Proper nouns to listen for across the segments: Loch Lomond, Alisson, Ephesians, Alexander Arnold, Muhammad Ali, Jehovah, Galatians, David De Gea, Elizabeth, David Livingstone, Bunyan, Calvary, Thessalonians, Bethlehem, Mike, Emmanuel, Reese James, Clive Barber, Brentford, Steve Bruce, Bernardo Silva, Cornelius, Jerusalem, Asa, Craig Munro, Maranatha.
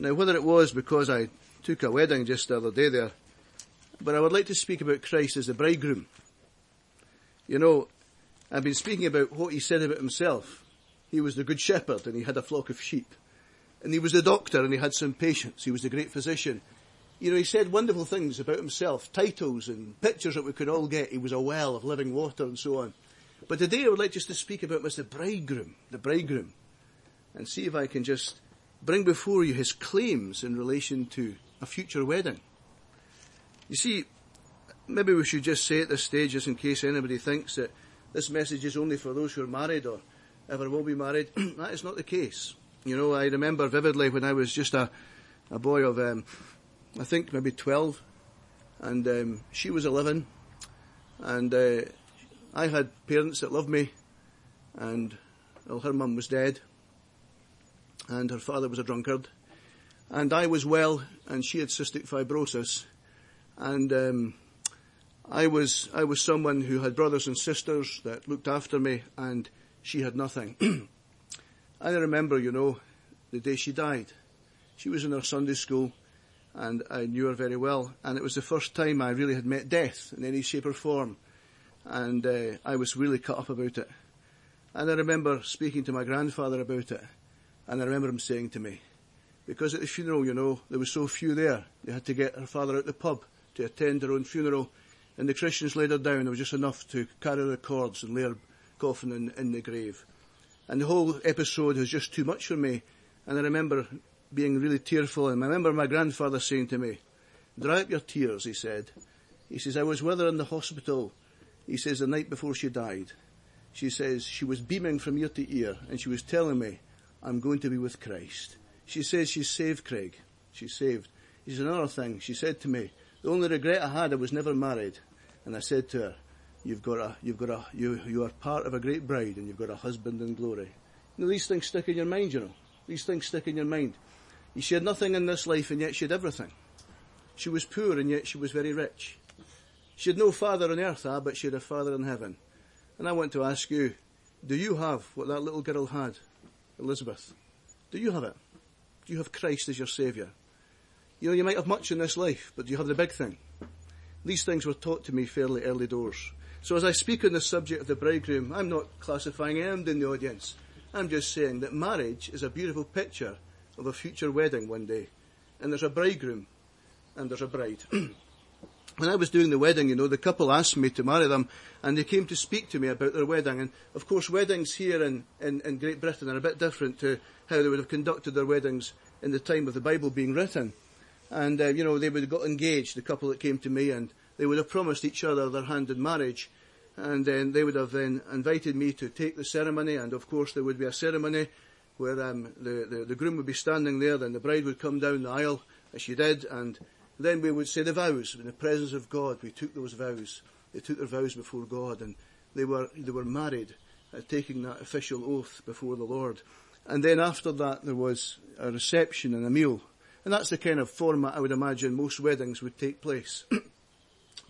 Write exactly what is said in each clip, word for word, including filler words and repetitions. Now, whether it was because I took a wedding just the other day there, but I would like to speak about Christ as the bridegroom. You know, I've been speaking about what he said about himself. He was the good shepherd and he had a flock of sheep. And he was the doctor and he had some patients. He was the great physician. You know, he said wonderful things about himself, titles and pictures that we could all get. He was a well of living water and so on. But today I would like just to speak about him as the bridegroom, the bridegroom, and see if I can just bring before you his claims in relation to a future wedding. You see, maybe we should just say at this stage, just in case anybody thinks that this message is only for those who are married or ever will be married, that is not the case. You know, I remember vividly when I was just a, a boy of, um, I think, maybe twelve, and um, she was eleven, and uh, I had parents that loved me, and well, her mum was dead, and her father was a drunkard, and I was well, and she had cystic fibrosis, and um, I was I was someone who had brothers and sisters that looked after me, and she had nothing. I remember, you know, the day she died. She was in her Sunday school, and I knew her very well, and it was the first time I really had met death in any shape or form, and uh, I was really cut up about it. And I remember speaking to my grandfather about it, and I remember him saying to me, because at the funeral, you know, there were so few there, they had to get her father out of the pub to attend her own funeral, and the Christians laid her down. There was just enough to carry her cords and lay her coffin in, in the grave. And the whole episode was just too much for me, and I remember being really tearful, and I remember my grandfather saying to me, "Dry up your tears," he said. He says, "I was with her in the hospital," he says, "the night before she died." She says, "She was beaming from ear to ear, and she was telling me, 'I'm going to be with Christ.'" She says, "She's saved, Craig. She's saved." He says, "Another thing," she said to me, "the only regret I had, I was never married." And I said to her, You've got a, you've got a, you, you are part of a great bride, and you've got a husband in glory." You know, these things stick in your mind, you know. These things stick in your mind. She had nothing in this life, and yet she had everything. She was poor, and yet she was very rich. She had no father on earth, ah, but she had a father in heaven. And I want to ask you, do you have what that little girl had, Elizabeth? Do you have it? Do you have Christ as your saviour? You know, you might have much in this life, but do you have the big thing? These things were taught to me fairly early doors. So as I speak on the subject of the bridegroom, I'm not classifying anyone in the audience. I'm just saying that marriage is a beautiful picture of a future wedding one day. And there's a bridegroom and there's a bride. When I was doing the wedding, you know, the couple asked me to marry them, and they came to speak to me about their wedding. And of course, weddings here in, in, in Great Britain are a bit different to how they would have conducted their weddings in the time of the Bible being written. And, uh, you know, they would have got engaged, the couple that came to me, and they would have promised each other their hand in marriage, and then they would have then invited me to take the ceremony. And of course there would be a ceremony where um, the, the, the groom would be standing there, then the bride would come down the aisle, as she did, and then we would say the vows. In the presence of God, we took those vows. They took their vows before God, and they were, they were married, uh, taking that official oath before the Lord. And then after that there was a reception and a meal. And that's the kind of format I would imagine most weddings would take place.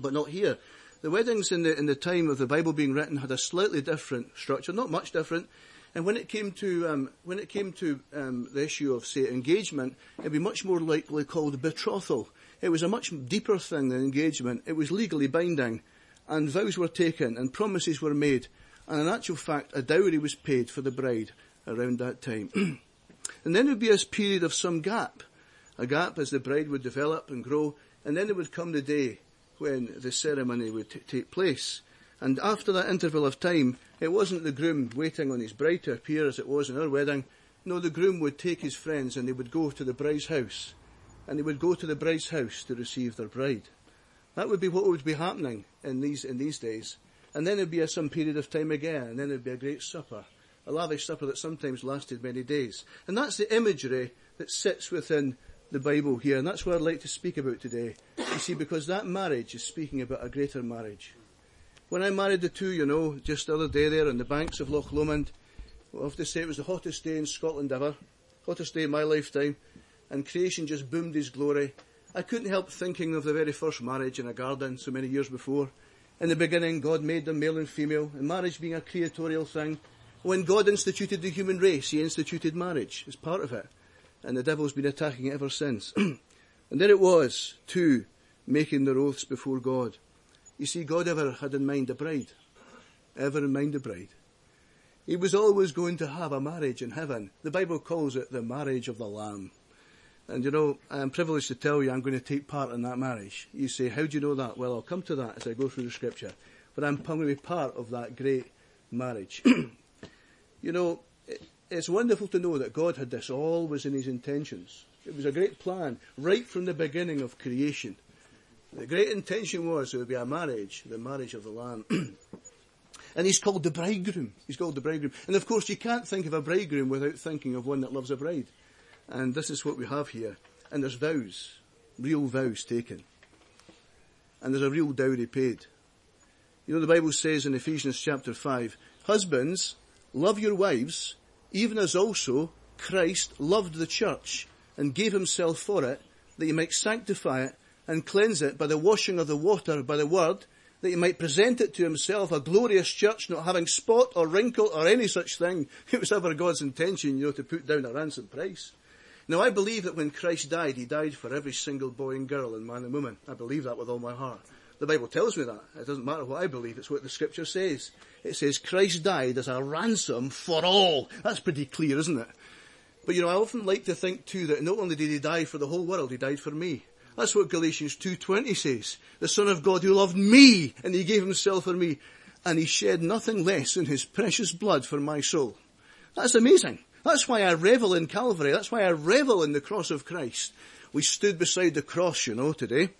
But not here. The weddings in the in the time of the Bible being written had a slightly different structure, not much different. And when it came to um, when it came to um, the issue of, say, engagement, it'd be much more likely called betrothal. It was a much deeper thing than engagement. It was legally binding, and vows were taken, and promises were made, and in actual fact, a dowry was paid for the bride around that time. And then there would be a period of some gap, a gap as the bride would develop and grow, and then there would come the day when the ceremony would t- take place. And after that interval of time, it wasn't the groom waiting on his bride to appear as it was in our wedding. No, the groom would take his friends and they would go to the bride's house. And they would go to the bride's house to receive their bride. That would be what would be happening in these in these days. And then there'd be a, some period of time again, and then there'd be a great supper, a lavish supper that sometimes lasted many days. And that's the imagery that sits within the Bible here, and that's what I'd like to speak about today. You see, because that marriage is speaking about a greater marriage. When I married the two, you know, just the other day there on the banks of Loch Lomond, I have to say it was the hottest day in Scotland ever, hottest day in my lifetime, and creation just boomed his glory. I couldn't help thinking of the very first marriage in a garden so many years before. In the beginning, God made them male and female, and marriage being a creatorial thing. When God instituted the human race, he instituted marriage as part of it. and the devil's been attacking it ever since. And there it was, two, making their oaths before God. You see, God ever had in mind a bride. Ever in mind a bride. He was always going to have a marriage in heaven. The Bible calls it the marriage of the Lamb. And you know, I'm privileged to tell you I'm going to take part in that marriage. You say, how do you know that? Well, I'll come to that as I go through the scripture. But I'm going to be part of that great marriage. You know, it, it's wonderful to know that God had this always in his intentions. It was a great plan right from the beginning of creation. The great intention was there would be a marriage, the marriage of the Lamb. And he's called the bridegroom. He's called the bridegroom. And of course, you can't think of a bridegroom without thinking of one that loves a bride. And this is what we have here. And there's vows, real vows taken. And there's a real dowry paid. You know, the Bible says in Ephesians chapter five, husbands, love your wives, even as also Christ loved the church and gave himself for it, that he might sanctify it and cleanse it by the washing of the water, by the word, that he might present it to himself, a glorious church, not having spot or wrinkle or any such thing. It was ever God's intention, you know, to put down a ransom price. Now, I believe that when Christ died, he died for every single boy and girl and man and woman. I believe that with all my heart. The Bible tells me that. It doesn't matter what I believe. It's what the scripture says. It says Christ died as a ransom for all. That's pretty clear, isn't it? But, you know, I often like to think, too, that not only did he die for the whole world, he died for me. That's what Galatians two twenty says. The Son of God who loved me, and he gave himself for me, and he shed nothing less than his precious blood for my soul. That's amazing. That's why I revel in Calvary. That's why I revel in the cross of Christ. We stood beside the cross, you know, today.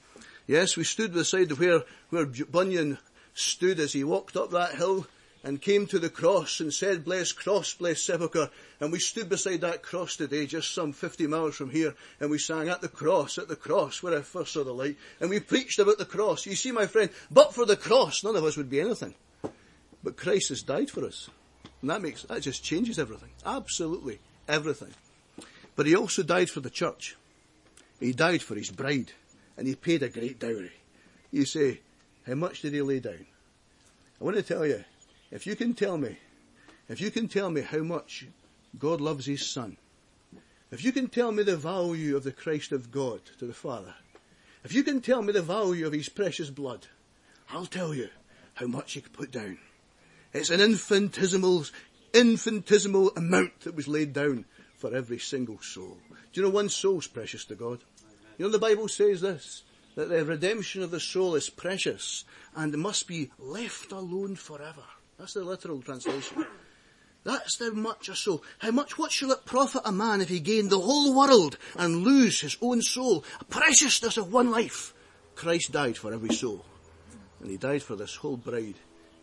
Yes, we stood beside where, where Bunyan stood as he walked up that hill and came to the cross and said, blessed cross, blessed sepulchre. And we stood beside that cross today, just some fifty miles from here, and we sang, at the cross, at the cross, where I first saw the light. And we preached about the cross. You see, my friend, but for the cross, none of us would be anything. But Christ has died for us. And that makes, that just changes everything. Absolutely everything. But he also died for the church. He died for his bride. And he paid a great dowry. You say, how much did he lay down? I want to tell you, if you can tell me, if you can tell me how much God loves his Son, if you can tell me the value of the Christ of God to the Father, if you can tell me the value of his precious blood, I'll tell you how much he could put down. It's an infinitesimal, infinitesimal amount that was laid down for every single soul. Do you know one soul's precious to God? You know, the Bible says this, that the redemption of the soul is precious and must be left alone forever. That's the literal translation. That's how much a soul. How much, what shall it profit a man if he gain the whole world and lose his own soul? A preciousness of one life. Christ died for every soul. And he died for this whole bride.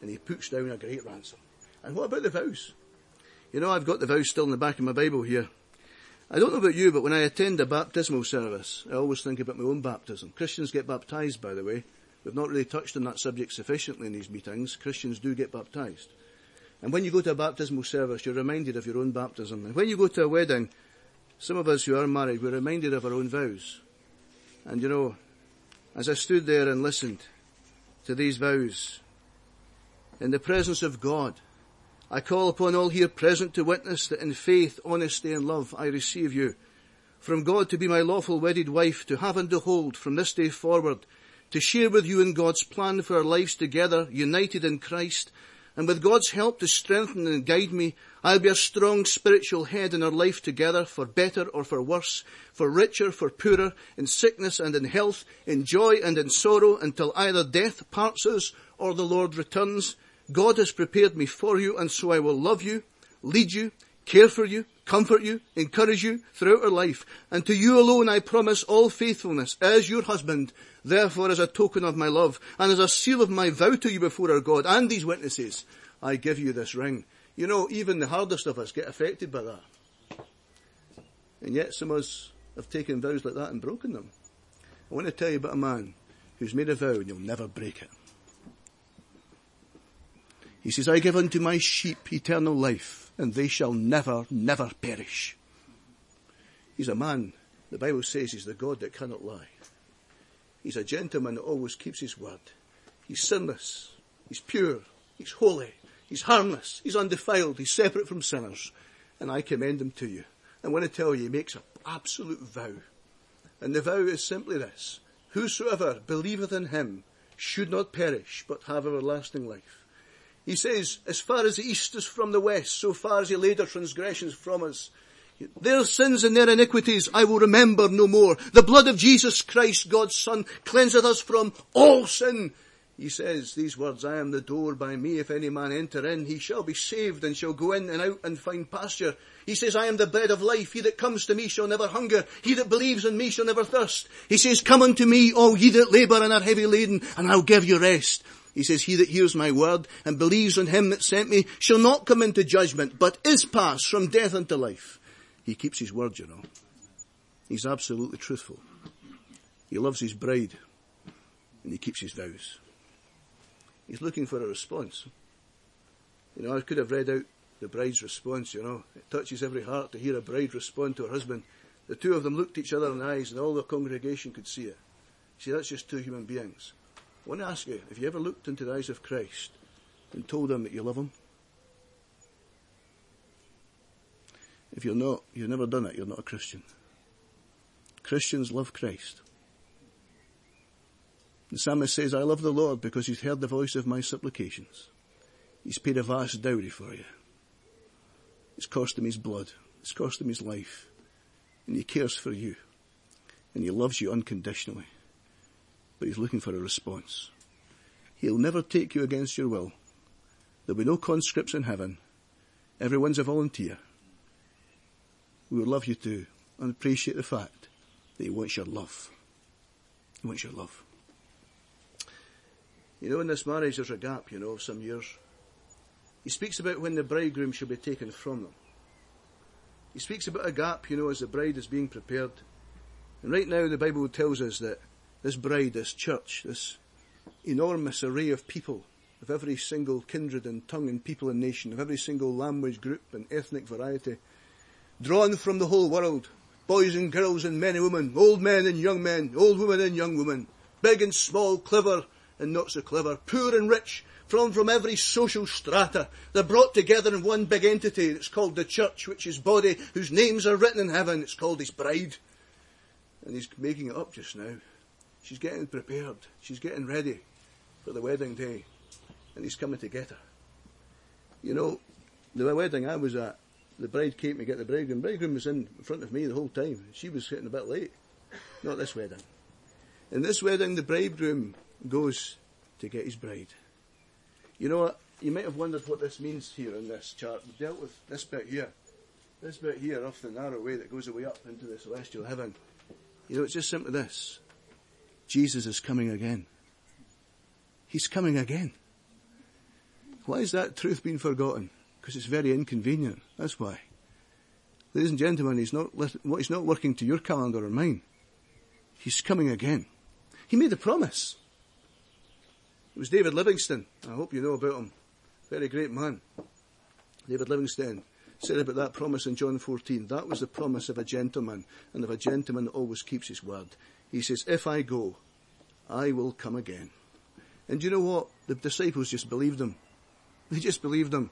And he puts down a great ransom. And what about the vows? You know, I've got the vows still in the back of my Bible here. I don't know about you, but when I attend a baptismal service, I always think about my own baptism. Christians get baptised, by the way. We've not really touched on that subject sufficiently in these meetings. Christians do get baptised. And when you go to a baptismal service, you're reminded of your own baptism. And when you go to a wedding, some of us who are married, we're reminded of our own vows. And you know, as I stood there and listened to these vows, in the presence of God, I call upon all here present to witness that in faith, honesty and love I receive you. From God to be my lawful wedded wife, to have and to hold from this day forward, to share with you in God's plan for our lives together, united in Christ, and with God's help to strengthen and guide me, I'll be a strong spiritual head in our life together, for better or for worse, for richer, for poorer, in sickness and in health, in joy and in sorrow, until either death parts us or the Lord returns. God has prepared me for you, and so I will love you, lead you, care for you, comfort you, encourage you throughout our life. And to you alone I promise all faithfulness as your husband, therefore as a token of my love, and as a seal of my vow to you before our God and these witnesses, I give you this ring. You know, even the hardest of us get affected by that. And yet some of us have taken vows like that and broken them. I want to tell you about a man who's made a vow and he'll never break it. He says, I give unto my sheep eternal life, and they shall never, never perish. He's a man, the Bible says he's the God that cannot lie. He's a gentleman that always keeps his word. He's sinless, he's pure, he's holy, he's harmless, he's undefiled, he's separate from sinners. And I commend him to you. I want to tell you, he makes a absolute vow. And the vow is simply this: whosoever believeth in him should not perish, but have everlasting life. He says, as far as the east is from the west, so far as he laid our transgressions from us. Their sins and their iniquities I will remember no more. The blood of Jesus Christ, God's Son, cleanseth us from all sin. He says these words, I am the door, by me if any man enter in, he shall be saved and shall go in and out and find pasture. He says, I am the bread of life. He that comes to me shall never hunger. He that believes in me shall never thirst. He says, come unto me, all ye that labour and are heavy laden, and I'll give you rest. He says, he that hears my word and believes on him that sent me shall not come into judgment, but is passed from death unto life. He keeps his word, you know. He's absolutely truthful. He loves his bride, and he keeps his vows. He's looking for a response. You know, I could have read out the bride's response, you know. It touches every heart to hear a bride respond to her husband. The two of them looked each other in the eyes, and all the congregation could see it. See, that's just two human beings. I want to ask you, have you ever looked into the eyes of Christ and told him that you love him? If you're not, you've never done it, you're not a Christian. Christians love Christ. The psalmist says, I love the Lord because he's heard the voice of my supplications. He's paid a vast dowry for you. It's cost him his blood. It's cost him his life. And he cares for you. And he loves you unconditionally. But he's looking for a response. He'll never take you against your will. There'll be no conscripts in heaven. Everyone's a volunteer. We would love you too, and appreciate the fact that he wants your love. He wants your love. You know, in this marriage there's a gap, you know, of some years. He speaks about when the bridegroom should be taken from them. He speaks about a gap, you know, as the bride is being prepared. And right now the Bible tells us that this bride, this church, this enormous array of people, of every single kindred and tongue and people and nation, of every single language group and ethnic variety, drawn from the whole world, boys and girls and men and women, old men and young men, old women and young women, big and small, clever and not so clever, poor and rich, from from every social strata. They're brought together in one big entity. It's called the church, which is body, whose names are written in heaven. It's called his bride. And he's making it up just now. She's getting prepared. She's getting ready for the wedding day. And he's coming to get her. You know, the wedding I was at, the bride came to get the bridegroom. The bridegroom was in front of me the whole time. She was sitting a bit late. Not this wedding. In this wedding, the bridegroom goes to get his bride. You know what? You might have wondered what this means here in this chart. We've dealt with this bit here. This bit here off the narrow way that goes away up into the celestial heaven. You know, it's just simply this. Jesus is coming again. He's coming again. Why is that truth being forgotten? Because it's very inconvenient. That's why. Ladies and gentlemen, he's not, he's not working to your calendar or mine. He's coming again. He made a promise. It was David Livingstone. I hope you know about him. Very great man. David Livingstone said about that promise in John fourteen, that was the promise of a gentleman, and of a gentleman that always keeps his word. He says, if I go, I will come again. And do you know what? The disciples just believed him. They just believed him.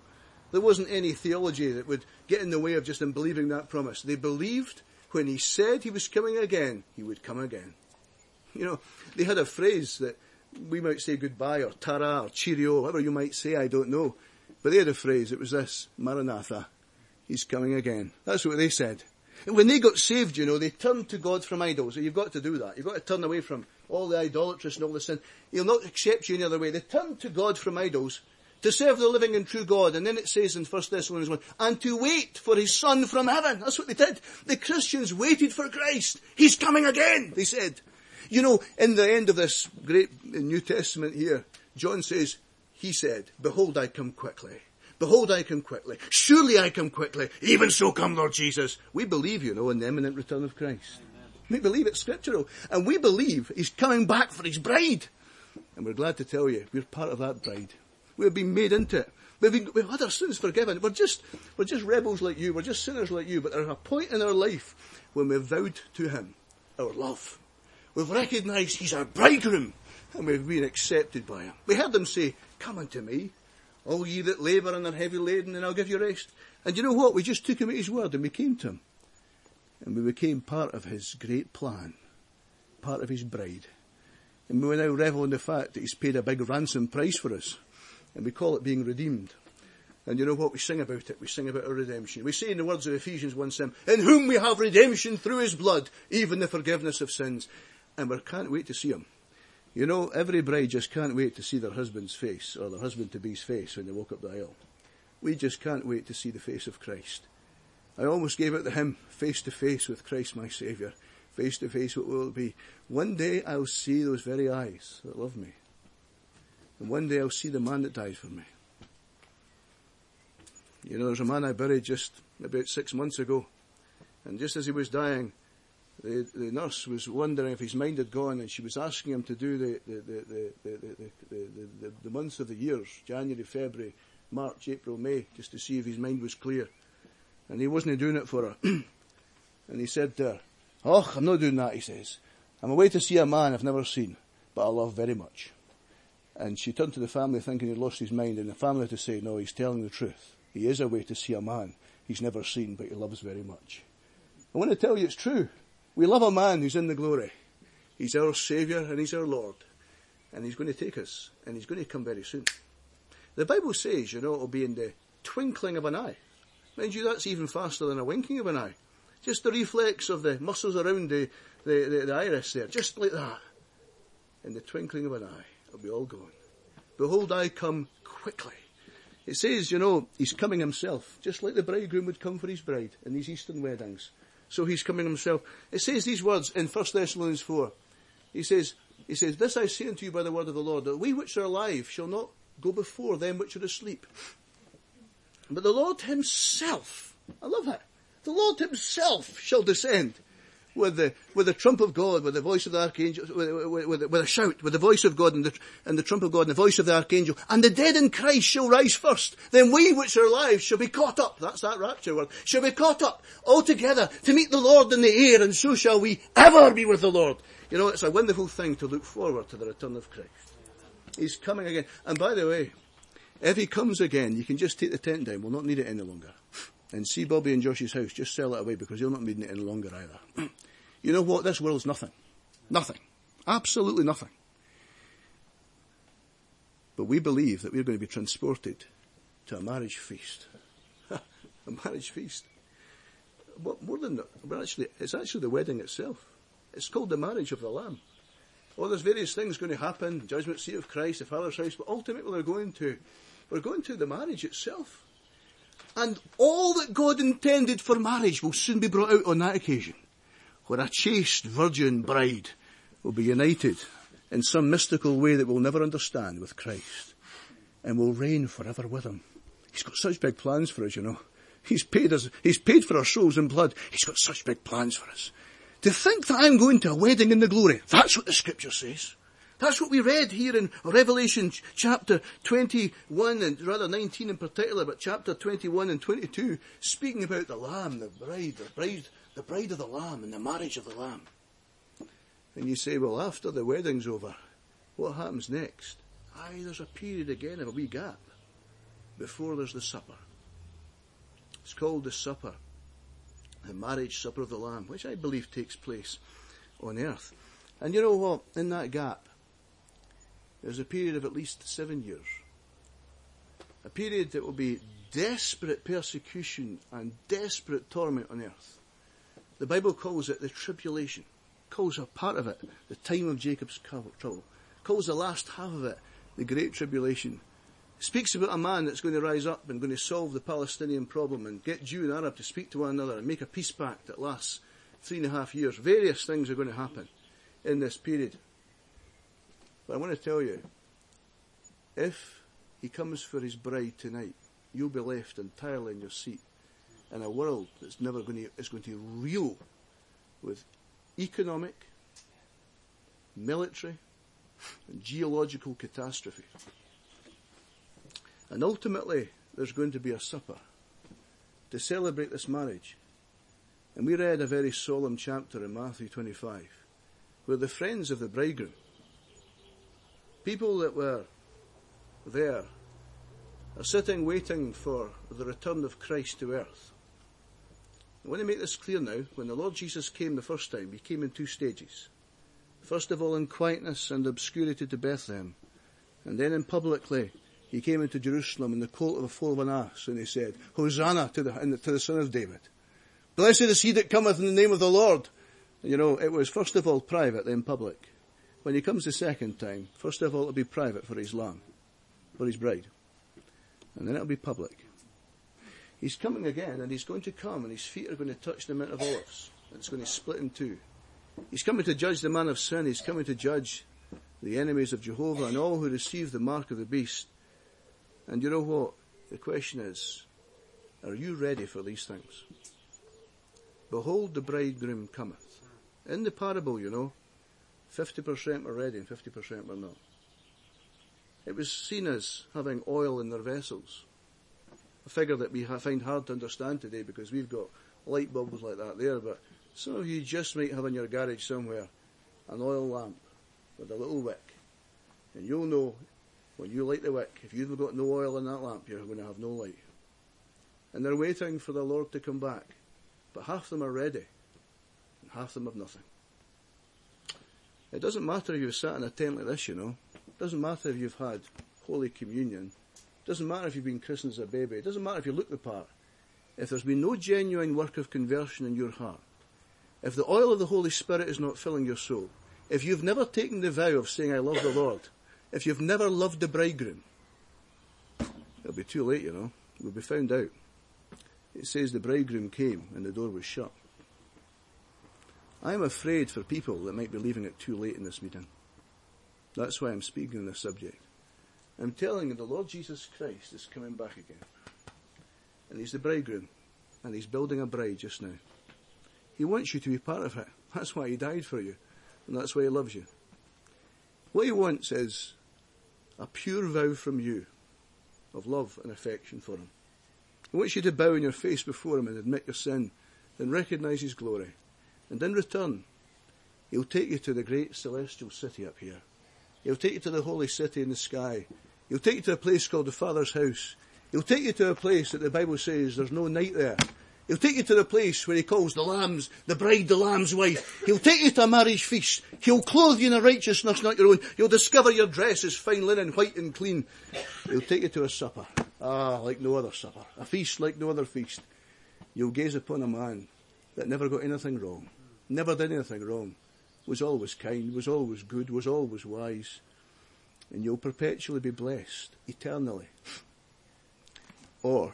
There wasn't any theology that would get in the way of just them believing that promise. They believed when he said he was coming again, he would come again. You know, they had a phrase that we might say goodbye or tara or cheerio, whatever you might say, I don't know. But they had a phrase, it was this, Maranatha, he's coming again. That's what they said. And when they got saved, you know, they turned to God from idols. You've got to do that. You've got to turn away from all the idolatrous and all the sin. He'll not accept you any other way. They turned to God from idols, to serve the living and true God. And then it says in First Thessalonians one, and to wait for his Son from heaven. That's what they did. The Christians waited for Christ. He's coming again, they said. You know, in the end of this great New Testament here, John says, he said, behold, I come quickly. Behold, I come quickly. Surely I come quickly. Even so come, Lord Jesus. We believe, you know, in the imminent return of Christ. Amen. We believe it's scriptural. And we believe he's coming back for his bride. And we're glad to tell you, we're part of that bride. We've been made into it. We've, been, we've had our sins forgiven. We're just, we're just rebels like you. We're just sinners like you. But there's a point in our life when we've vowed to him our love. We've recognised he's our bridegroom. And we've been accepted by him. We heard him say, come unto me, all ye that labour and are heavy laden, and I'll give you rest. And you know what? We just took him at his word and we came to him. and we became part of his great plan, part of his bride. And we now revel in the fact that he's paid a big ransom price for us, and we call it being redeemed. And you know what we sing about it? We sing about our redemption. We say in the words of Ephesians one seven, in whom we have redemption through his blood, even the forgiveness of sins. And we can't wait to see him. You know, every bride just can't wait to see their husband's face, or their husband-to-be's face when they walk up the aisle. We just can't wait to see the face of Christ. I almost gave out the hymn, face to face with Christ my Saviour. Face to face, what will it be? One day I'll see those very eyes that love me. And one day I'll see the man that died for me. You know, there's a man I buried just about six months ago. And just as he was dying, the, the nurse was wondering if his mind had gone, and she was asking him to do the, the, the, the, the, the, the, the, the months of the years, January, February, March, April, May, just to see if his mind was clear. And he wasn't doing it for her. And he said to her, oh, I'm not doing that, he says. I'm away to see a man I've never seen, but I love very much. And she turned to the family thinking he'd lost his mind, and the family had to say, no, he's telling the truth. He is away to see a man he's never seen, but he loves very much. I want to tell you it's true. We love a man who's in the glory. He's our Saviour and he's our Lord. And he's going to take us, and he's going to come very soon. The Bible says, you know, it'll be in the twinkling of an eye. Mind you, that's even faster than a winking of an eye. Just the reflex of the muscles around the, the, the, the iris there, just like that. In the twinkling of an eye, it'll be all gone. Behold, I come quickly. It says, you know, he's coming himself, just like the bridegroom would come for his bride in these Eastern weddings. So he's coming himself. It says these words in First Thessalonians four. He says, he says, this I say unto you by the word of the Lord, that we which are alive shall not go before them which are asleep. But the Lord himself, I love that, the Lord himself shall descend with the, with the trump of God, with the voice of the archangel, with, with, with, with a shout, with the voice of God and the, and the trump of God and the voice of the archangel. And the dead in Christ shall rise first. Then we which are alive shall be caught up. That's that rapture word. Shall be caught up all together to meet the Lord in the air, and so shall we ever be with the Lord. You know, it's a wonderful thing to look forward to the return of Christ. He's coming again. And by the way, if he comes again, you can just take the tent down. We'll not need it any longer. And see Bobby and Josh's house. Just sell it away, because you'll not need it any longer either. You know what? This world's nothing. Nothing. Absolutely nothing. But we believe that we're going to be transported to a marriage feast. A marriage feast. But more than that, we're actually, it's actually the wedding itself. It's called the marriage of the Lamb. Oh, there's various things going to happen. Judgment seat of Christ, the Father's house. But ultimately we're going to, we're going to the marriage itself. And all that God intended for marriage will soon be brought out on that occasion, where a chaste virgin bride will be united in some mystical way that we'll never understand with Christ, and will reign forever with him. He's got such big plans for us, you know. He's paid us, he's paid for our souls and blood. He's got such big plans for us. To think that I'm going to a wedding in the glory, that's what the scripture says. That's what we read here in Revelation chapter twenty-one, and rather nineteen in particular, but chapter twenty-one and twenty-two, speaking about the Lamb, the bride, the bride, the bride of the Lamb and the marriage of the Lamb. And you say, well, after the wedding's over, what happens next? Aye, there's a period again of a wee gap before there's the supper. It's called the supper, the marriage supper of the Lamb, which I believe takes place on earth. And you know what? In that gap, there's a period of at least seven years. A period that will be desperate persecution and desperate torment on earth. The Bible calls it the tribulation. Calls a part of it the time of Jacob's trouble. Calls the last half of it the great tribulation. Speaks about a man that's going to rise up and going to solve the Palestinian problem and get Jew and Arab to speak to one another and make a peace pact that lasts three and a half years. Various things are going to happen in this period. But I want to tell you, if he comes for his bride tonight, you'll be left entirely in your seat in a world that's never going to, it's going to reel with economic, military, and geological catastrophe. And ultimately, there's going to be a supper to celebrate this marriage. And we read a very solemn chapter in Matthew twenty-five, where the friends of the bridegroom, people that were there, are sitting waiting for the return of Christ to earth. I want to make this clear now. When the Lord Jesus came the first time, he came in two stages. First of all in quietness and obscurity to Bethlehem, and then in publicly he came into Jerusalem in the colt of a foal of an ass, and he said, Hosanna to the, the, to the Son of David. Blessed is he that cometh in the name of the Lord. You know, it was first of all private, then public. When he comes the second time, first of all it'll be private for his lamb, for his bride, and then it'll be public. He's coming again, and he's going to come, and his feet are going to touch the Mount of Olives. It's going to split in two. He's coming to judge the man of sin. He's coming to judge the enemies of Jehovah and all who receive the mark of the beast. And you know what? The question is, are you ready for these things? Behold, the bridegroom cometh. In the parable, you know, fifty percent were ready and fifty percent were not. It was seen as having oil in their vessels. A figure that we find hard to understand today because we've got light bulbs like that there, but some of you just might have in your garage somewhere an oil lamp with a little wick. And you'll know when you light the wick, if you've got no oil in that lamp, you're going to have no light. And they're waiting for the Lord to come back. But half of them are ready, and half of them have nothing. It doesn't matter if you've sat in a tent like this, you know. It doesn't matter if you've had Holy Communion. It doesn't matter if you've been christened as a baby. It doesn't matter if you look the part. If there's been no genuine work of conversion in your heart, if the oil of the Holy Spirit is not filling your soul, if you've never taken the vow of saying, I love the Lord, if you've never loved the bridegroom, it'll be too late, you know. We'll be found out. It says the bridegroom came and the door was shut. I'm afraid for people that might be leaving it too late in this meeting. That's why I'm speaking on this subject. I'm telling you, the Lord Jesus Christ is coming back again. And he's the bridegroom. And he's building a bride just now. He wants you to be part of it. That's why he died for you. And that's why he loves you. What he wants is a pure vow from you of love and affection for him. He wants you to bow on your face before him and admit your sin, then recognise his glory. And in return, he'll take you to the great celestial city up here. He'll take you to the holy city in the sky. He'll take you to a place called the Father's house. He'll take you to a place that the Bible says there's no night there. He'll take you to the place where he calls the lambs, the bride, the lamb's wife. He'll take you to a marriage feast. He'll clothe you in a righteousness not your own. He'll discover your dress is fine linen, white and clean. He'll take you to a supper. Ah, like no other supper. A feast like no other feast. You'll gaze upon a man that never got anything wrong. Never did anything wrong. Was always kind, was always good, was always wise. And you'll perpetually be blessed, eternally. Or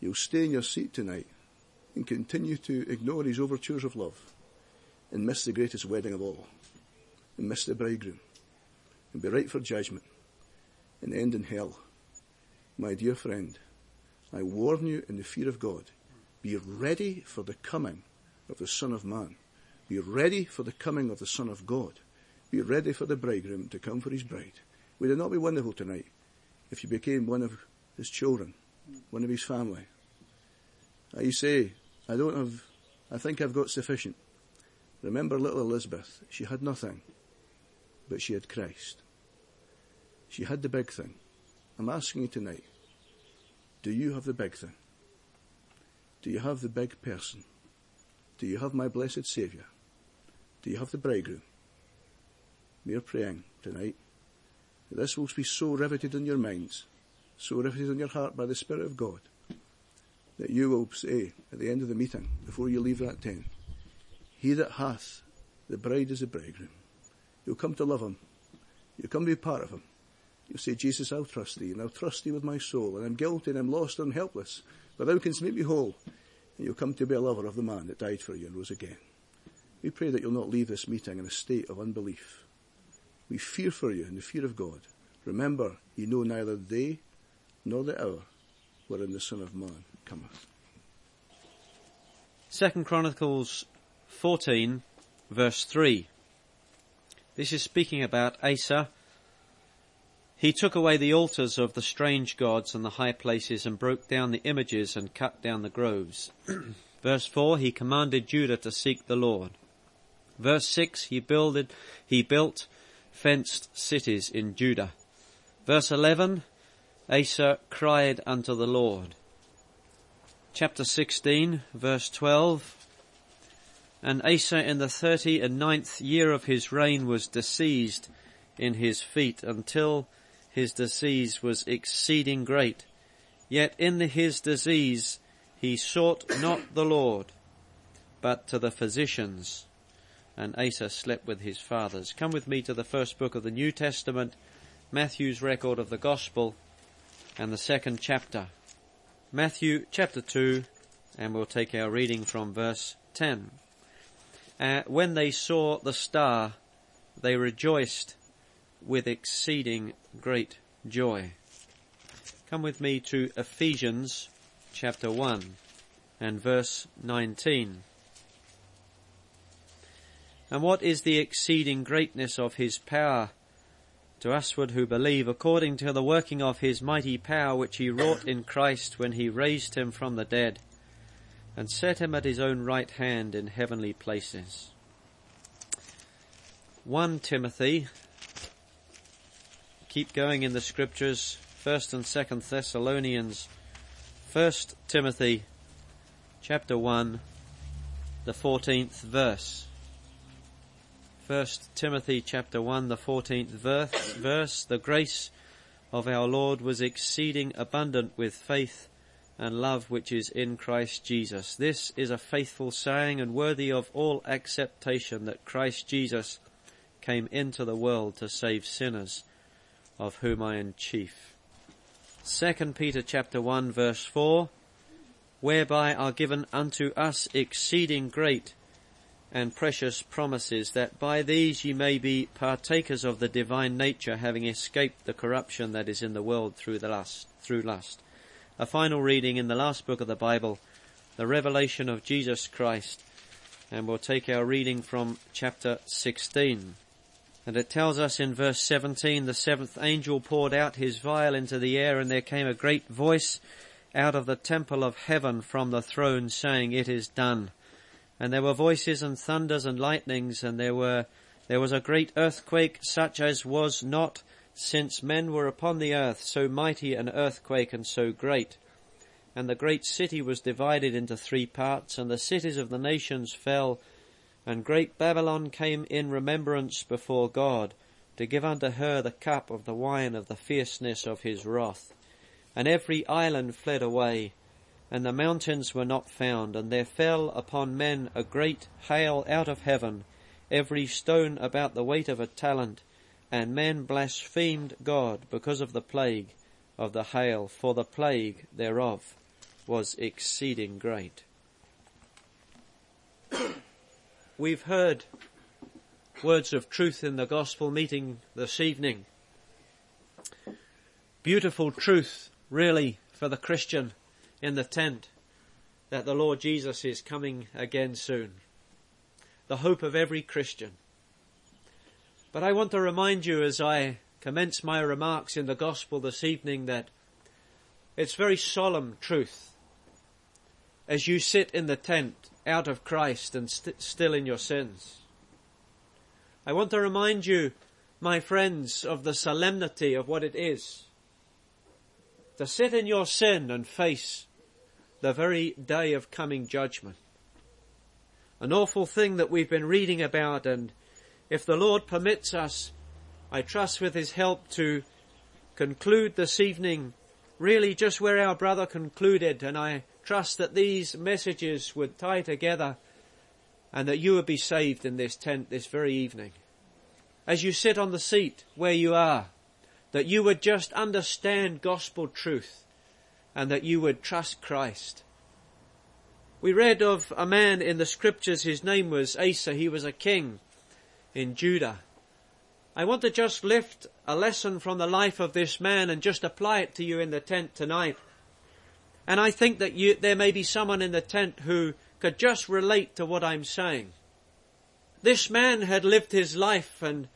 you'll stay in your seat tonight and continue to ignore his overtures of love and miss the greatest wedding of all and miss the bridegroom and be right for judgment and end in hell. My dear friend, I warn you in the fear of God, be ready for the coming of the Son of Man. Be ready for the coming of the Son of God. Be ready for the bridegroom to come for his bride. Would it not be wonderful tonight if you became one of his children, one of his family? I say, I don't have, I think I've got sufficient. Remember little Elizabeth, she had nothing, but she had Christ. She had the big thing. I'm asking you tonight, do you have the big thing? Do you have the big person? Do you have my blessed Saviour? Do you have the bridegroom? We are praying tonight that this will be so riveted in your minds, so riveted in your heart by the Spirit of God, that you will say at the end of the meeting, before you leave that tent, he that hath the bride is the bridegroom. You'll come to love him. You'll come to be part of him. You'll say, Jesus, I'll trust thee, and I'll trust thee with my soul, and I'm guilty, and I'm lost, and helpless, but thou canst make me whole. And you'll come to be a lover of the man that died for you and rose again. We pray that you'll not leave this meeting in a state of unbelief. We fear for you in the fear of God. Remember, you know neither the day nor the hour wherein the Son of Man cometh. Second Chronicles fourteen, verse three. This is speaking about Asa. He took away the altars of the strange gods and the high places and broke down the images and cut down the groves. Verse four, he commanded Judah to seek the Lord. Verse six, he builded, he built fenced cities in Judah. Verse eleven, Asa cried unto the Lord. chapter sixteen, verse twelve. And Asa in the thirty and ninth year of his reign was diseased in his feet, until his disease was exceeding great. Yet in his disease he sought not the Lord, but to the physicians. And Asa slept with his fathers. Come with me to the first book of the New Testament, Matthew's record of the Gospel, and the second chapter. Matthew chapter two, and we'll take our reading from verse ten. Uh, when they saw the star, they rejoiced with exceeding great joy. Come with me to Ephesians chapter one and verse nineteen. And what is the exceeding greatness of his power to usward who believe, according to the working of his mighty power which he wrought in Christ when he raised him from the dead, and set him at his own right hand in heavenly places. First Timothy, keep going in the scriptures, First and Second Thessalonians, First Timothy, chapter one, the fourteenth verse. First Timothy, chapter one, the fourteenth verse, the grace of our Lord was exceeding abundant with faith and love which is in Christ Jesus. This is a faithful saying and worthy of all acceptation, that Christ Jesus came into the world to save sinners, of whom I am chief. Second Peter chapter one verse four, whereby are given unto us exceeding great and precious promises, that by these ye may be partakers of the divine nature, having escaped the corruption that is in the world through the lust, through lust. A final reading in the last book of the Bible, the revelation of Jesus Christ, and we'll take our reading from chapter sixteen. And it tells us in verse seventeen, the seventh angel poured out his vial into the air, and there came a great voice out of the temple of heaven from the throne, saying, it is done. And there were voices and thunders and lightnings, and there were there was a great earthquake, such as was not since men were upon the earth, so mighty an earthquake and so great. And the great city was divided into three parts, and the cities of the nations fell. And great Babylon came in remembrance before God, to give unto her the cup of the wine of the fierceness of his wrath. And every island fled away, and the mountains were not found. And there fell upon men a great hail out of heaven, every stone about the weight of a talent. And men blasphemed God because of the plague of the hail, for the plague thereof was exceeding great. We've heard words of truth in the gospel meeting this evening. Beautiful truth, really, for the Christian in the tent, that the Lord Jesus is coming again soon. The hope of every Christian. But I want to remind you, as I commence my remarks in the gospel this evening, that it's very solemn truth. As you sit in the tent, out of Christ and st- still in your sins. I want to remind you, my friends, of the solemnity of what it is to sit in your sin and face the very day of coming judgment. An awful thing that we've been reading about, and if the Lord permits us, I trust with his help to conclude this evening really just where our brother concluded, and I trust that these messages would tie together and that you would be saved in this tent this very evening. As you sit on the seat where you are, that you would just understand gospel truth and that you would trust Christ. We read of a man in the scriptures, his name was Asa, he was a king in Judah. I want to just lift a lesson from the life of this man and just apply it to you in the tent tonight. And I think that you, there may be someone in the tent who could just relate to what I'm saying. This man had lived his life, and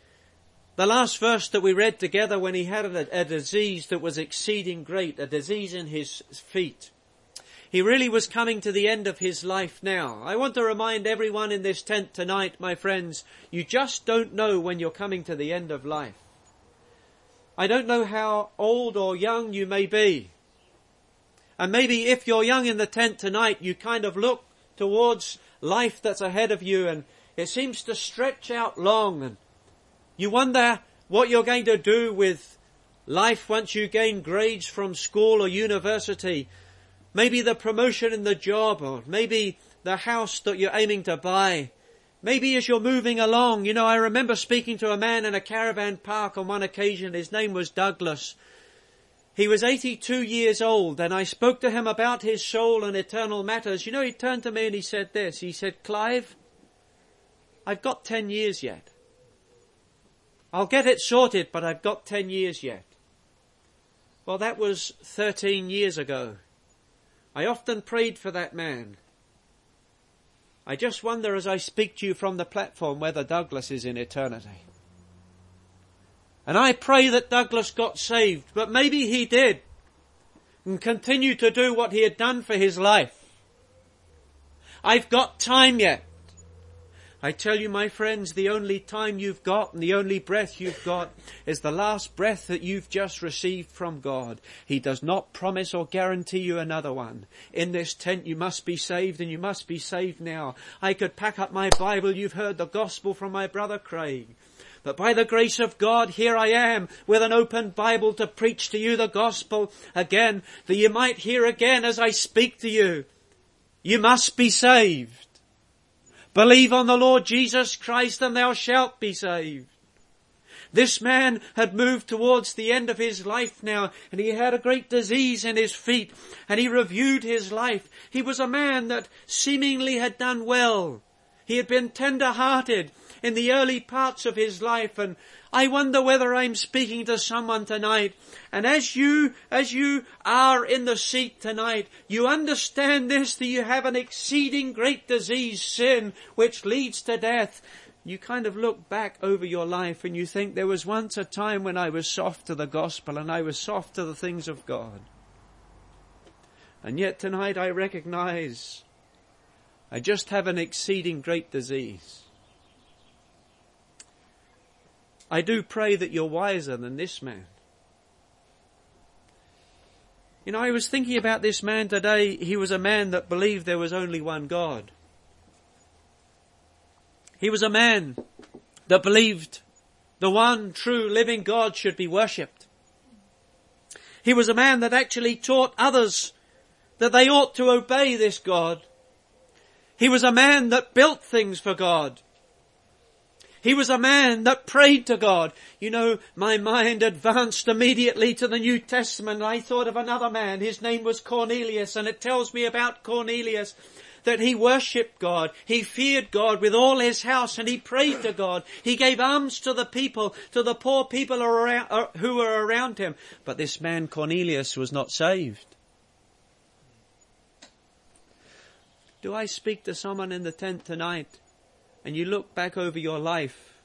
the last verse that we read together, when he had a, a disease that was exceeding great, a disease in his feet. He really was coming to the end of his life now. I want to remind everyone in this tent tonight, my friends, you just don't know when you're coming to the end of life. I don't know how old or young you may be. And maybe if you're young in the tent tonight, you kind of look towards life that's ahead of you and it seems to stretch out long, and you wonder what you're going to do with life once you gain grades from school or university. Maybe the promotion in the job, or maybe the house that you're aiming to buy. Maybe as you're moving along, you know, I remember speaking to a man in a caravan park on one occasion. His name was Douglas. He was eighty-two years old, and I spoke to him about his soul and eternal matters. You know, he turned to me and he said this. He said, "Clive, I've got ten years yet. I'll get it sorted, but I've got ten years yet." Well, that was thirteen years ago. I often prayed for that man. I just wonder as I speak to you from the platform whether Douglas is in eternity. And I pray that Douglas got saved, but maybe he did, and continued to do what he had done for his life. I've got time yet. I tell you, my friends, the only time you've got and the only breath you've got is the last breath that you've just received from God. He does not promise or guarantee you another one. In this tent you must be saved, and you must be saved now. I could pack up my Bible. You've heard the gospel from my brother Craig. But by the grace of God, here I am with an open Bible to preach to you the gospel again, that you might hear again as I speak to you. You must be saved. Believe on the Lord Jesus Christ and thou shalt be saved. This man had moved towards the end of his life now, and he had a great disease in his feet, and he reviewed his life. He was a man that seemingly had done well. He had been tender-hearted in the early parts of his life, and I wonder whether I'm speaking to someone tonight. And as you, as you are in the seat tonight, you understand this, that you have an exceeding great disease, sin, which leads to death. You kind of look back over your life and you think, there was once a time when I was soft to the gospel and I was soft to the things of God. And yet tonight I recognize I just have an exceeding great disease. I do pray that you're wiser than this man. You know, I was thinking about this man today. He was a man that believed there was only one God. He was a man that believed the one true living God should be worshipped. He was a man that actually taught others that they ought to obey this God. He was a man that built things for God. He was a man that prayed to God. You know, my mind advanced immediately to the New Testament. I thought of another man. His name was Cornelius, and it tells me about Cornelius that he worshipped God. He feared God with all his house, and he prayed to God. He gave alms to the people, to the poor people around, who were around him. But this man Cornelius was not saved. Do I speak to someone in the tent tonight? And you look back over your life,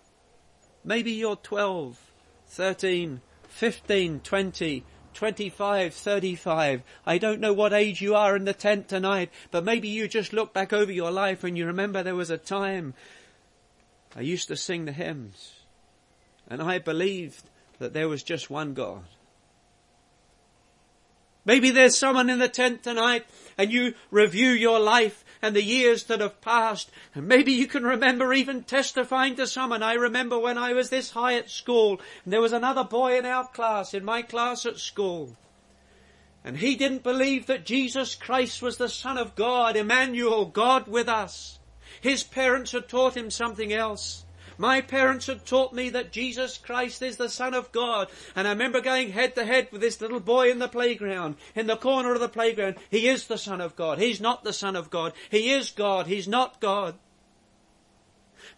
maybe you're twelve, thirteen, fifteen, twenty, twenty-five, thirty-five. I don't know what age you are in the tent tonight, but maybe you just look back over your life and you remember there was a time I used to sing the hymns and I believed that there was just one God. Maybe there's someone in the tent tonight and you review your life and the years that have passed, and maybe you can remember even testifying to someone. I remember when I was this high at school, and there was another boy in our class, in my class at school, and he didn't believe that Jesus Christ was the Son of God, Emmanuel, God with us. His parents had taught him something else. My parents had taught me that Jesus Christ is the Son of God. And I remember going head to head with this little boy in the playground, in the corner of the playground. He is the Son of God. He's not the Son of God. He is God. He's not God.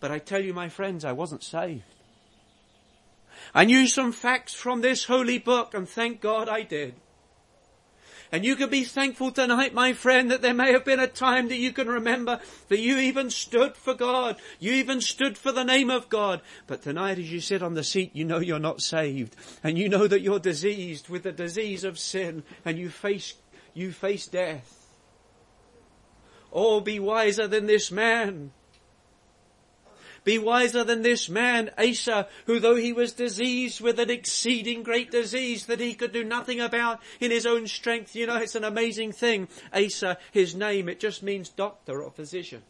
But I tell you, my friends, I wasn't saved. I knew some facts from this holy book, and thank God I did. And you can be thankful tonight, my friend, that there may have been a time that you can remember that you even stood for God. You even stood for the name of God. But tonight as you sit on the seat, you know you're not saved. And you know that you're diseased with the disease of sin. And you face, you face death. Oh, be wiser than this man. Be wiser than this man, Asa, who though he was diseased with an exceeding great disease that he could do nothing about in his own strength. You know, it's an amazing thing. Asa, his name, it just means doctor or physician.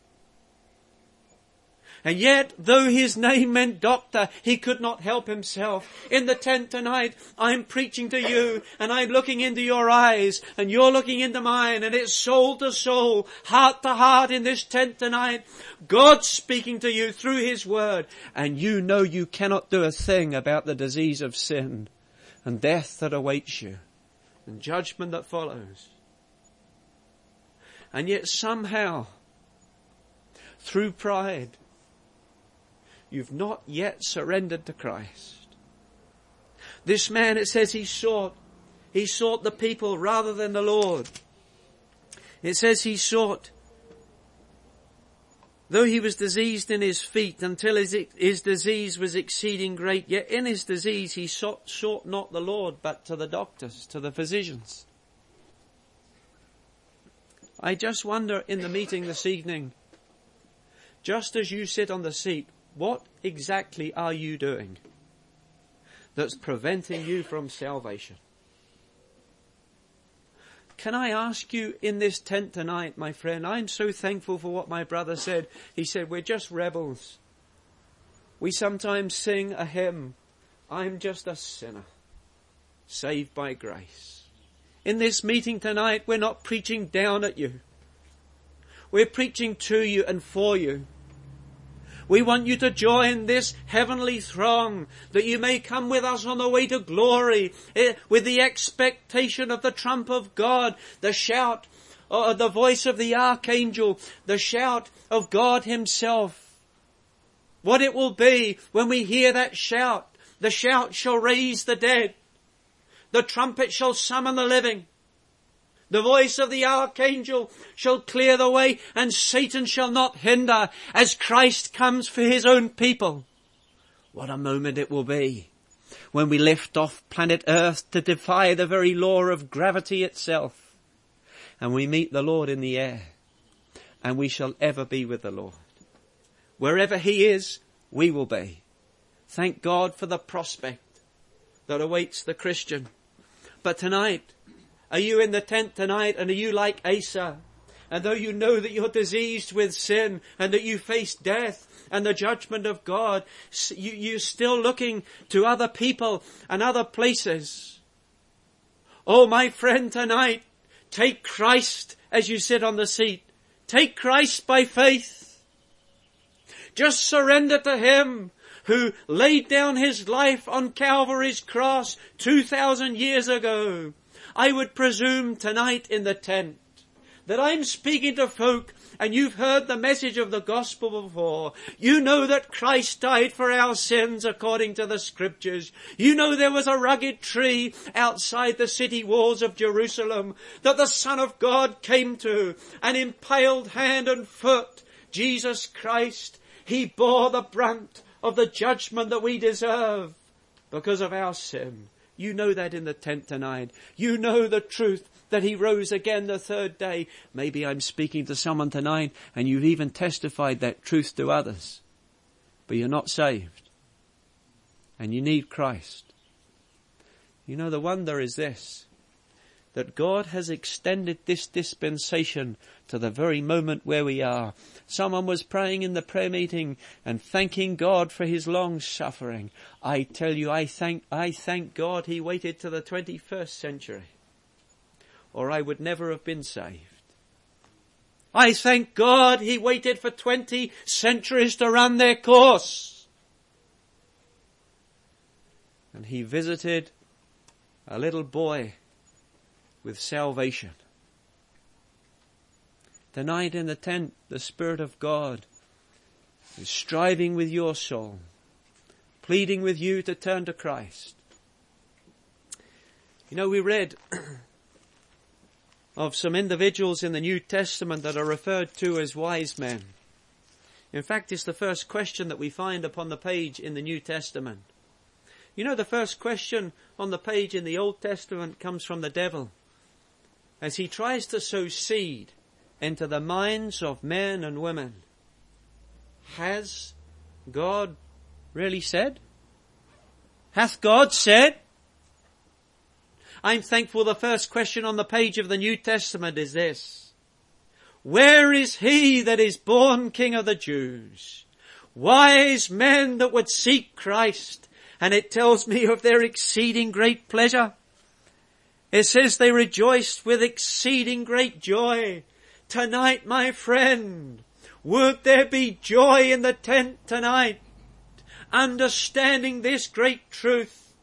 And yet, though his name meant doctor, he could not help himself. In the tent tonight, I'm preaching to you, and I'm looking into your eyes, and you're looking into mine, and it's soul to soul, heart to heart in this tent tonight. God's speaking to you through His Word, and you know you cannot do a thing about the disease of sin, and death that awaits you, and judgment that follows. And yet somehow, through pride, you've not yet surrendered to Christ. This man, it says he sought. He sought the people rather than the Lord. It says he sought. Though he was diseased in his feet until his, his disease was exceeding great, yet in his disease he sought, sought not the Lord, but to the doctors, to the physicians. I just wonder in the meeting this evening, just as you sit on the seat, what exactly are you doing that's preventing you from salvation? Can I ask you in this tent tonight, my friend, I'm so thankful for what my brother said. He said, we're just rebels. We sometimes sing a hymn, I'm just a sinner, saved by grace. In this meeting tonight, we're not preaching down at you. We're preaching to you and for you. We want you to join this heavenly throng, that you may come with us on the way to glory, with the expectation of the trump of God, the shout, or the voice of the archangel, the shout of God Himself. What it will be when we hear that shout, the shout shall raise the dead, the trumpet shall summon the living. The voice of the archangel shall clear the way, and Satan shall not hinder as Christ comes for His own people. What a moment it will be when we lift off planet Earth to defy the very law of gravity itself. And we meet the Lord in the air, and we shall ever be with the Lord. Wherever He is, we will be. Thank God for the prospect that awaits the Christian. But tonight, are you in the tent tonight, and are you like Asa? And though you know that you're diseased with sin, and that you face death and the judgment of God, you, you're still looking to other people and other places. Oh, my friend, tonight, take Christ as you sit on the seat. Take Christ by faith. Just surrender to Him, who laid down His life on Calvary's cross two thousand years ago. I would presume tonight in the tent that I'm speaking to folk, and you've heard the message of the gospel before. You know that Christ died for our sins according to the scriptures. You know there was a rugged tree outside the city walls of Jerusalem that the Son of God came to, and impaled hand and foot, Jesus Christ, He bore the brunt of the judgment that we deserve because of our sin. You know that in the tent tonight. You know the truth that He rose again the third day. Maybe I'm speaking to someone tonight, and you've even testified that truth to others, but you're not saved, and you need Christ. You know, the wonder is this, that God has extended this dispensation to the very moment where we are. Someone was praying in the prayer meeting and thanking God for His long suffering. I tell you, I thank, I thank God He waited to the twenty-first century, or I would never have been saved. I thank God He waited for twenty centuries to run their course. And He visited a little boy with salvation. Tonight in the tent, the Spirit of God is striving with your soul, pleading with you to turn to Christ. You know, we read of some individuals in the New Testament that are referred to as wise men. In fact, it's the first question that we find upon the page in the New Testament. You know, the first question on the page in the Old Testament comes from the devil, as he tries to sow seed into the minds of men and women. Has God really said? Hath God said? I'm thankful the first question on the page of the New Testament is this. Where is he that is born King of the Jews? Wise men that would seek Christ. And it tells me of their exceeding great pleasure. It says they rejoiced with exceeding great joy. Tonight, my friend, would there be joy in the tent tonight? Understanding this great truth.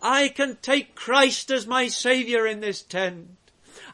I can take Christ as my Saviour in this tent.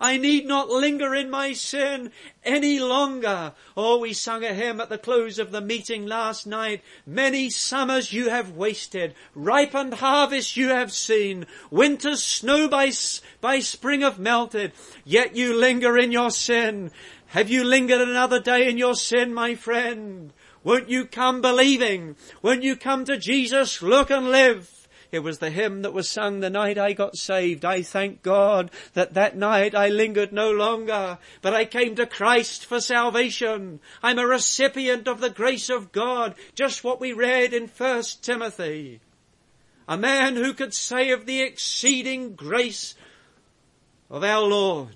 I need not linger in my sin any longer. Oh, we sung a hymn at the close of the meeting last night. Many summers you have wasted. Ripened harvests you have seen. Winter's snow by, by spring have melted. Yet you linger in your sin. Have you lingered another day in your sin, my friend? Won't you come believing? Won't you come to Jesus? Look and live. It was the hymn that was sung the night I got saved. I thank God that that night I lingered no longer, but I came to Christ for salvation. I'm a recipient of the grace of God, just what we read in First Timothy. A man who could say of the exceeding grace of our Lord,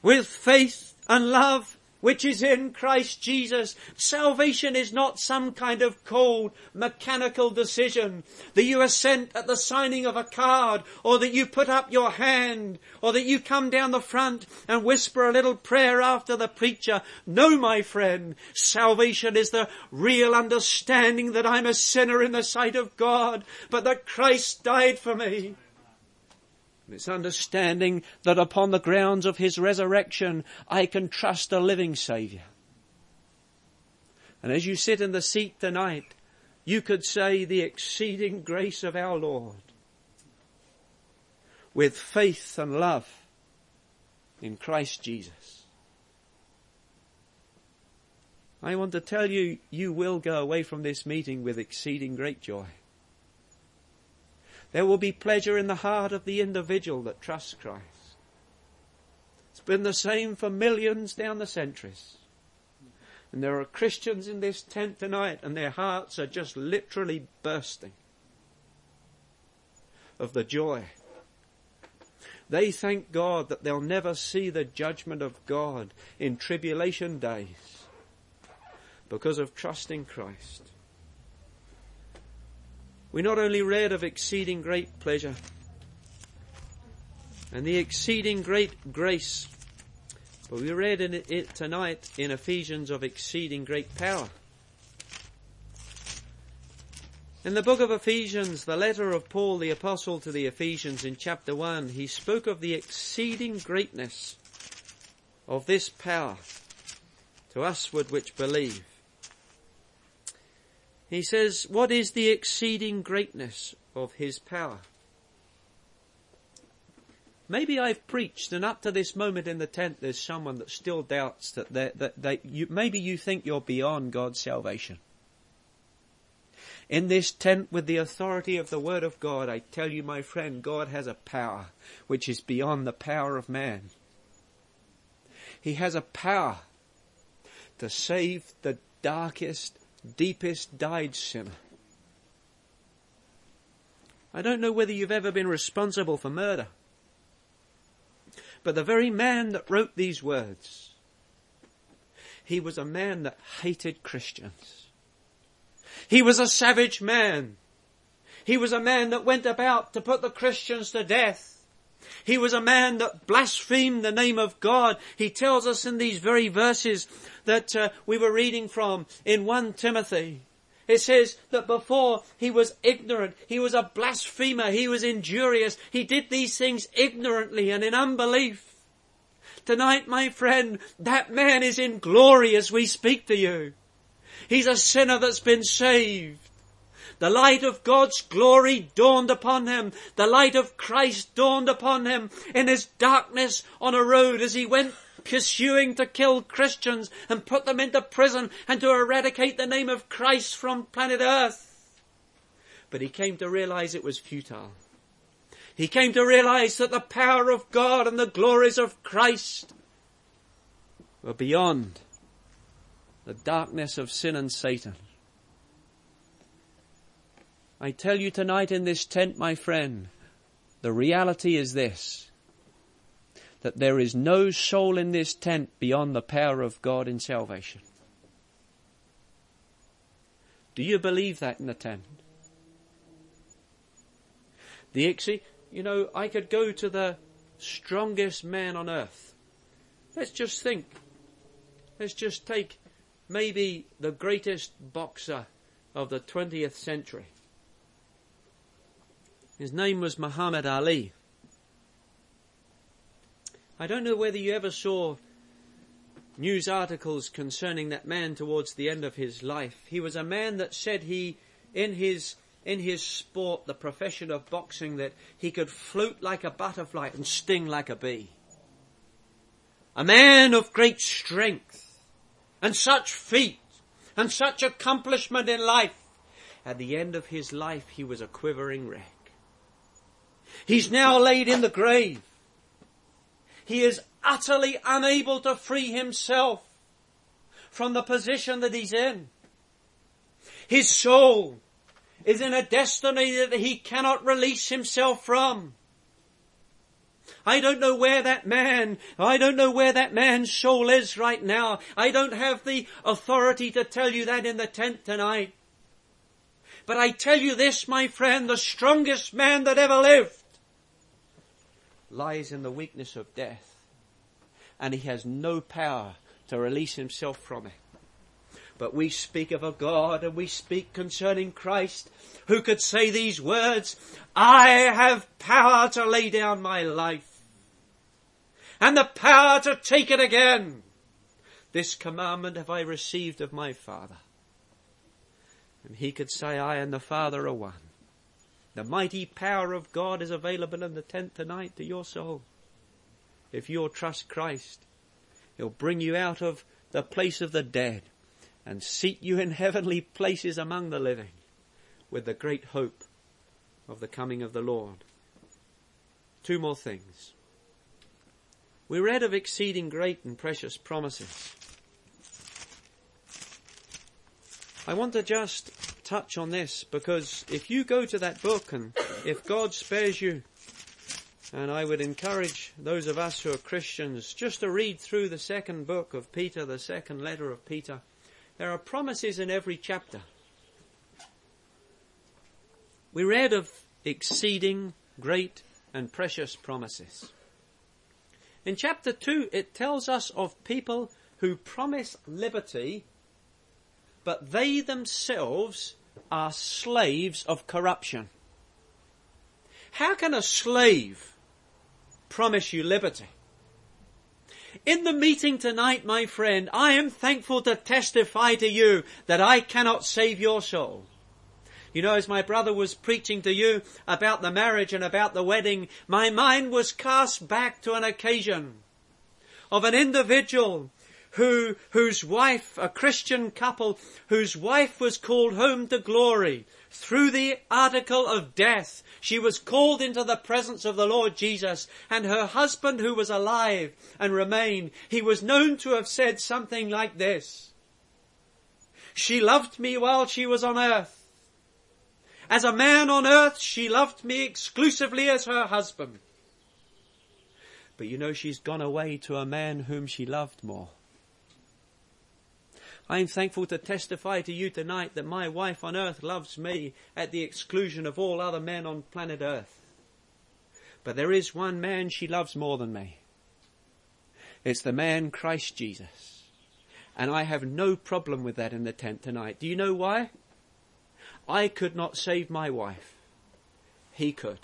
with faith and love, which is in Christ Jesus. Salvation is not some kind of cold, mechanical decision that you assent at the signing of a card, or that you put up your hand, or that you come down the front and whisper a little prayer after the preacher. No, my friend, salvation is the real understanding that I'm a sinner in the sight of God, but that Christ died for me. It's understanding that upon the grounds of his resurrection, I can trust a living Saviour. And as you sit in the seat tonight, you could say the exceeding grace of our Lord. With faith and love in Christ Jesus. I want to tell you, you will go away from this meeting with exceeding great joy. There will be pleasure in the heart of the individual that trusts Christ. It's been the same for millions down the centuries. And there are Christians in this tent tonight and their hearts are just literally bursting of the joy. They thank God that they'll never see the judgment of God in tribulation days because of trusting Christ. We not only read of exceeding great pleasure and the exceeding great grace, but we read in it tonight in Ephesians of exceeding great power. In the book of Ephesians, the letter of Paul the Apostle to the Ephesians in chapter one, he spoke of the exceeding greatness of this power to usward which believe. He says, what is the exceeding greatness of his power? Maybe I've preached, and up to this moment in the tent, there's someone that still doubts that they, that they, you, maybe you think you're beyond God's salvation. In this tent, with the authority of the Word of God, I tell you, my friend, God has a power which is beyond the power of man. He has a power to save the darkest, deepest dyed sinner. I don't know whether you've ever been responsible for murder, but the very man that wrote these words, he was a man that hated Christians. He was a savage man. He was a man that went about to put the Christians to death. He was a man that blasphemed the name of God. He tells us in these very verses that uh, we were reading from in First Timothy. It says that before he was ignorant, he was a blasphemer, he was injurious. He did these things ignorantly and in unbelief. Tonight, my friend, that man is in glory as we speak to you. He's a sinner that's been saved. The light of God's glory dawned upon him. The light of Christ dawned upon him in his darkness on a road as he went pursuing to kill Christians and put them into prison and to eradicate the name of Christ from planet Earth. But he came to realize it was futile. He came to realize that the power of God and the glories of Christ were beyond the darkness of sin and Satan. I tell you tonight in this tent, my friend, the reality is this, that there is no soul in this tent beyond the power of God in salvation. Do you believe that in the tent? The you know, I could go to the strongest man on earth. Let's just think. Let's just take maybe the greatest boxer of the twentieth century. His name was Muhammad Ali. I don't know whether you ever saw news articles concerning that man towards the end of his life. He was a man that said he, in his in his sport, the profession of boxing, that he could float like a butterfly and sting like a bee. A man of great strength and such feat and such accomplishment in life. At the end of his life, he was a quivering wreck. He's now laid in the grave. He is utterly unable to free himself from the position that he's in. His soul is in a destiny that he cannot release himself from. I don't know where that man, I don't know where that man's soul is right now. I don't have the authority to tell you that in the tent tonight. But I tell you this, my friend, the strongest man that ever lived lies in the weakness of death, and he has no power to release himself from it. But we speak of a God, and we speak concerning Christ, who could say these words, I have power to lay down my life, and the power to take it again. This commandment have I received of my Father. And he could say, I and the Father are one. The mighty power of God is available in the tent tonight to your soul. If you'll trust Christ, he'll bring you out of the place of the dead and seat you in heavenly places among the living with the great hope of the coming of the Lord. Two more things. We read of exceeding great and precious promises. I want to just touch on this, because if you go to that book, and if God spares you, and I would encourage those of us who are Christians just to read through the second book of Peter, the second letter of Peter. There are promises in every chapter. We read of exceeding great and precious promises. In chapter two, it tells us of people who promise liberty, but they themselves are slaves of corruption. How can a slave promise you liberty? In the meeting tonight, my friend, I am thankful to testify to you that I cannot save your soul. You know, as my brother was preaching to you about the marriage and about the wedding, my mind was cast back to an occasion of an individual who, whose wife, a Christian couple, whose wife was called home to glory through the article of death. She was called into the presence of the Lord Jesus, and her husband, who was alive and remained, he was known to have said something like this. She loved me while she was on earth. As a man on earth, she loved me exclusively as her husband. But you know, she's gone away to a man whom she loved more. I am thankful to testify to you tonight that my wife on earth loves me at the exclusion of all other men on planet earth. But there is one man she loves more than me. It's the man Christ Jesus. And I have no problem with that in the tent tonight. Do you know why? I could not save my wife. He could.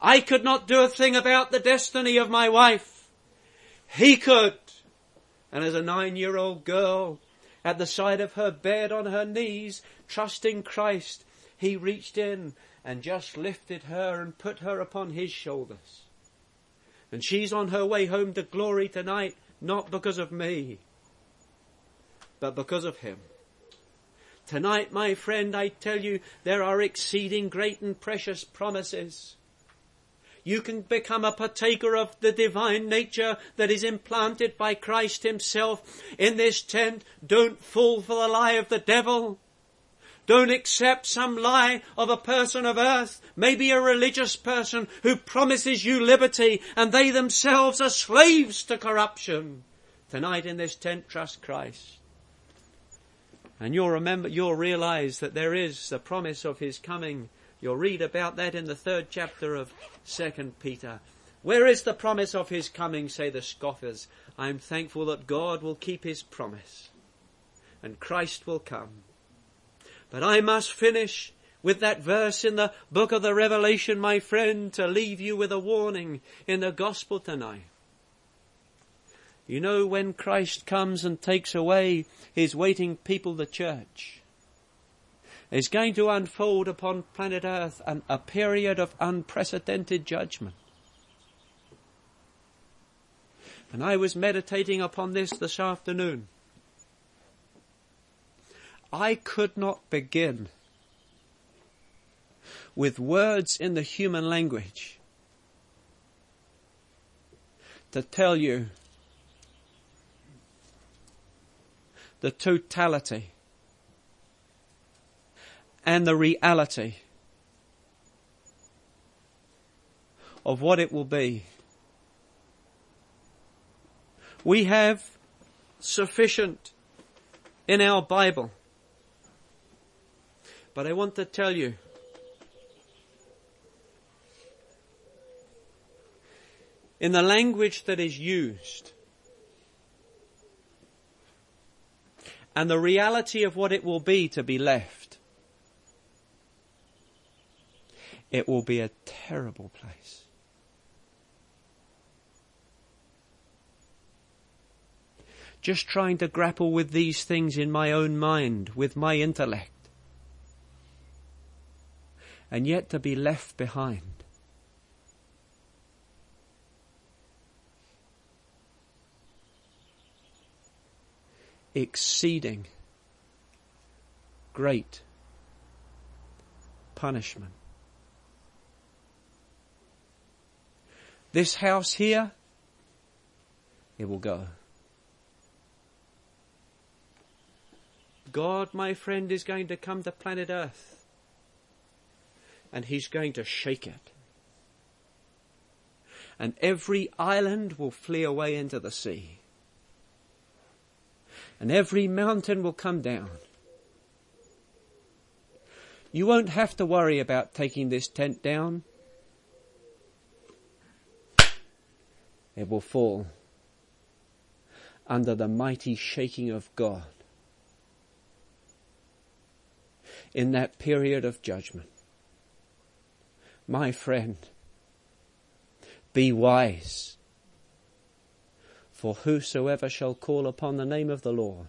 I could not do a thing about the destiny of my wife. He could. And as a nine-year-old girl, at the side of her bed on her knees, trusting Christ, he reached in and just lifted her and put her upon his shoulders. And she's on her way home to glory tonight, not because of me, but because of him. Tonight, my friend, I tell you, there are exceeding great and precious promises. You can become a partaker of the divine nature that is implanted by Christ himself. In this tent, don't fall for the lie of the devil. Don't accept some lie of a person of earth, maybe a religious person who promises you liberty and they themselves are slaves to corruption. Tonight in this tent, trust Christ. And you'll remember, you'll realize that there is the promise of his coming. You'll read about that in the third chapter of Second Peter. Where is the promise of his coming, say the scoffers? I'm thankful that God will keep his promise and Christ will come. But I must finish with that verse in the book of the Revelation, my friend, to leave you with a warning in the gospel tonight. You know, when Christ comes and takes away his waiting people, the church, is going to unfold upon planet Earth an, a period of unprecedented judgment. And I was meditating upon this this afternoon. I could not begin with words in the human language to tell you the totality and the reality of what it will be. We have sufficient in our Bible. But I want to tell you, in the language that is used and the reality of what it will be to be left, it will be a terrible place. Just trying to grapple with these things in my own mind, with my intellect. And yet to be left behind. Exceeding great punishment. This house here, it will go. God, my friend, is going to come to planet Earth. And he's going to shake it. And every island will flee away into the sea. And every mountain will come down. You won't have to worry about taking this tent down. It will fall under the mighty shaking of God in that period of judgment. My friend, be wise, for whosoever shall call upon the name of the Lord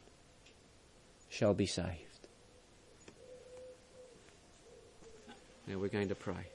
shall be saved. Now we're going to pray.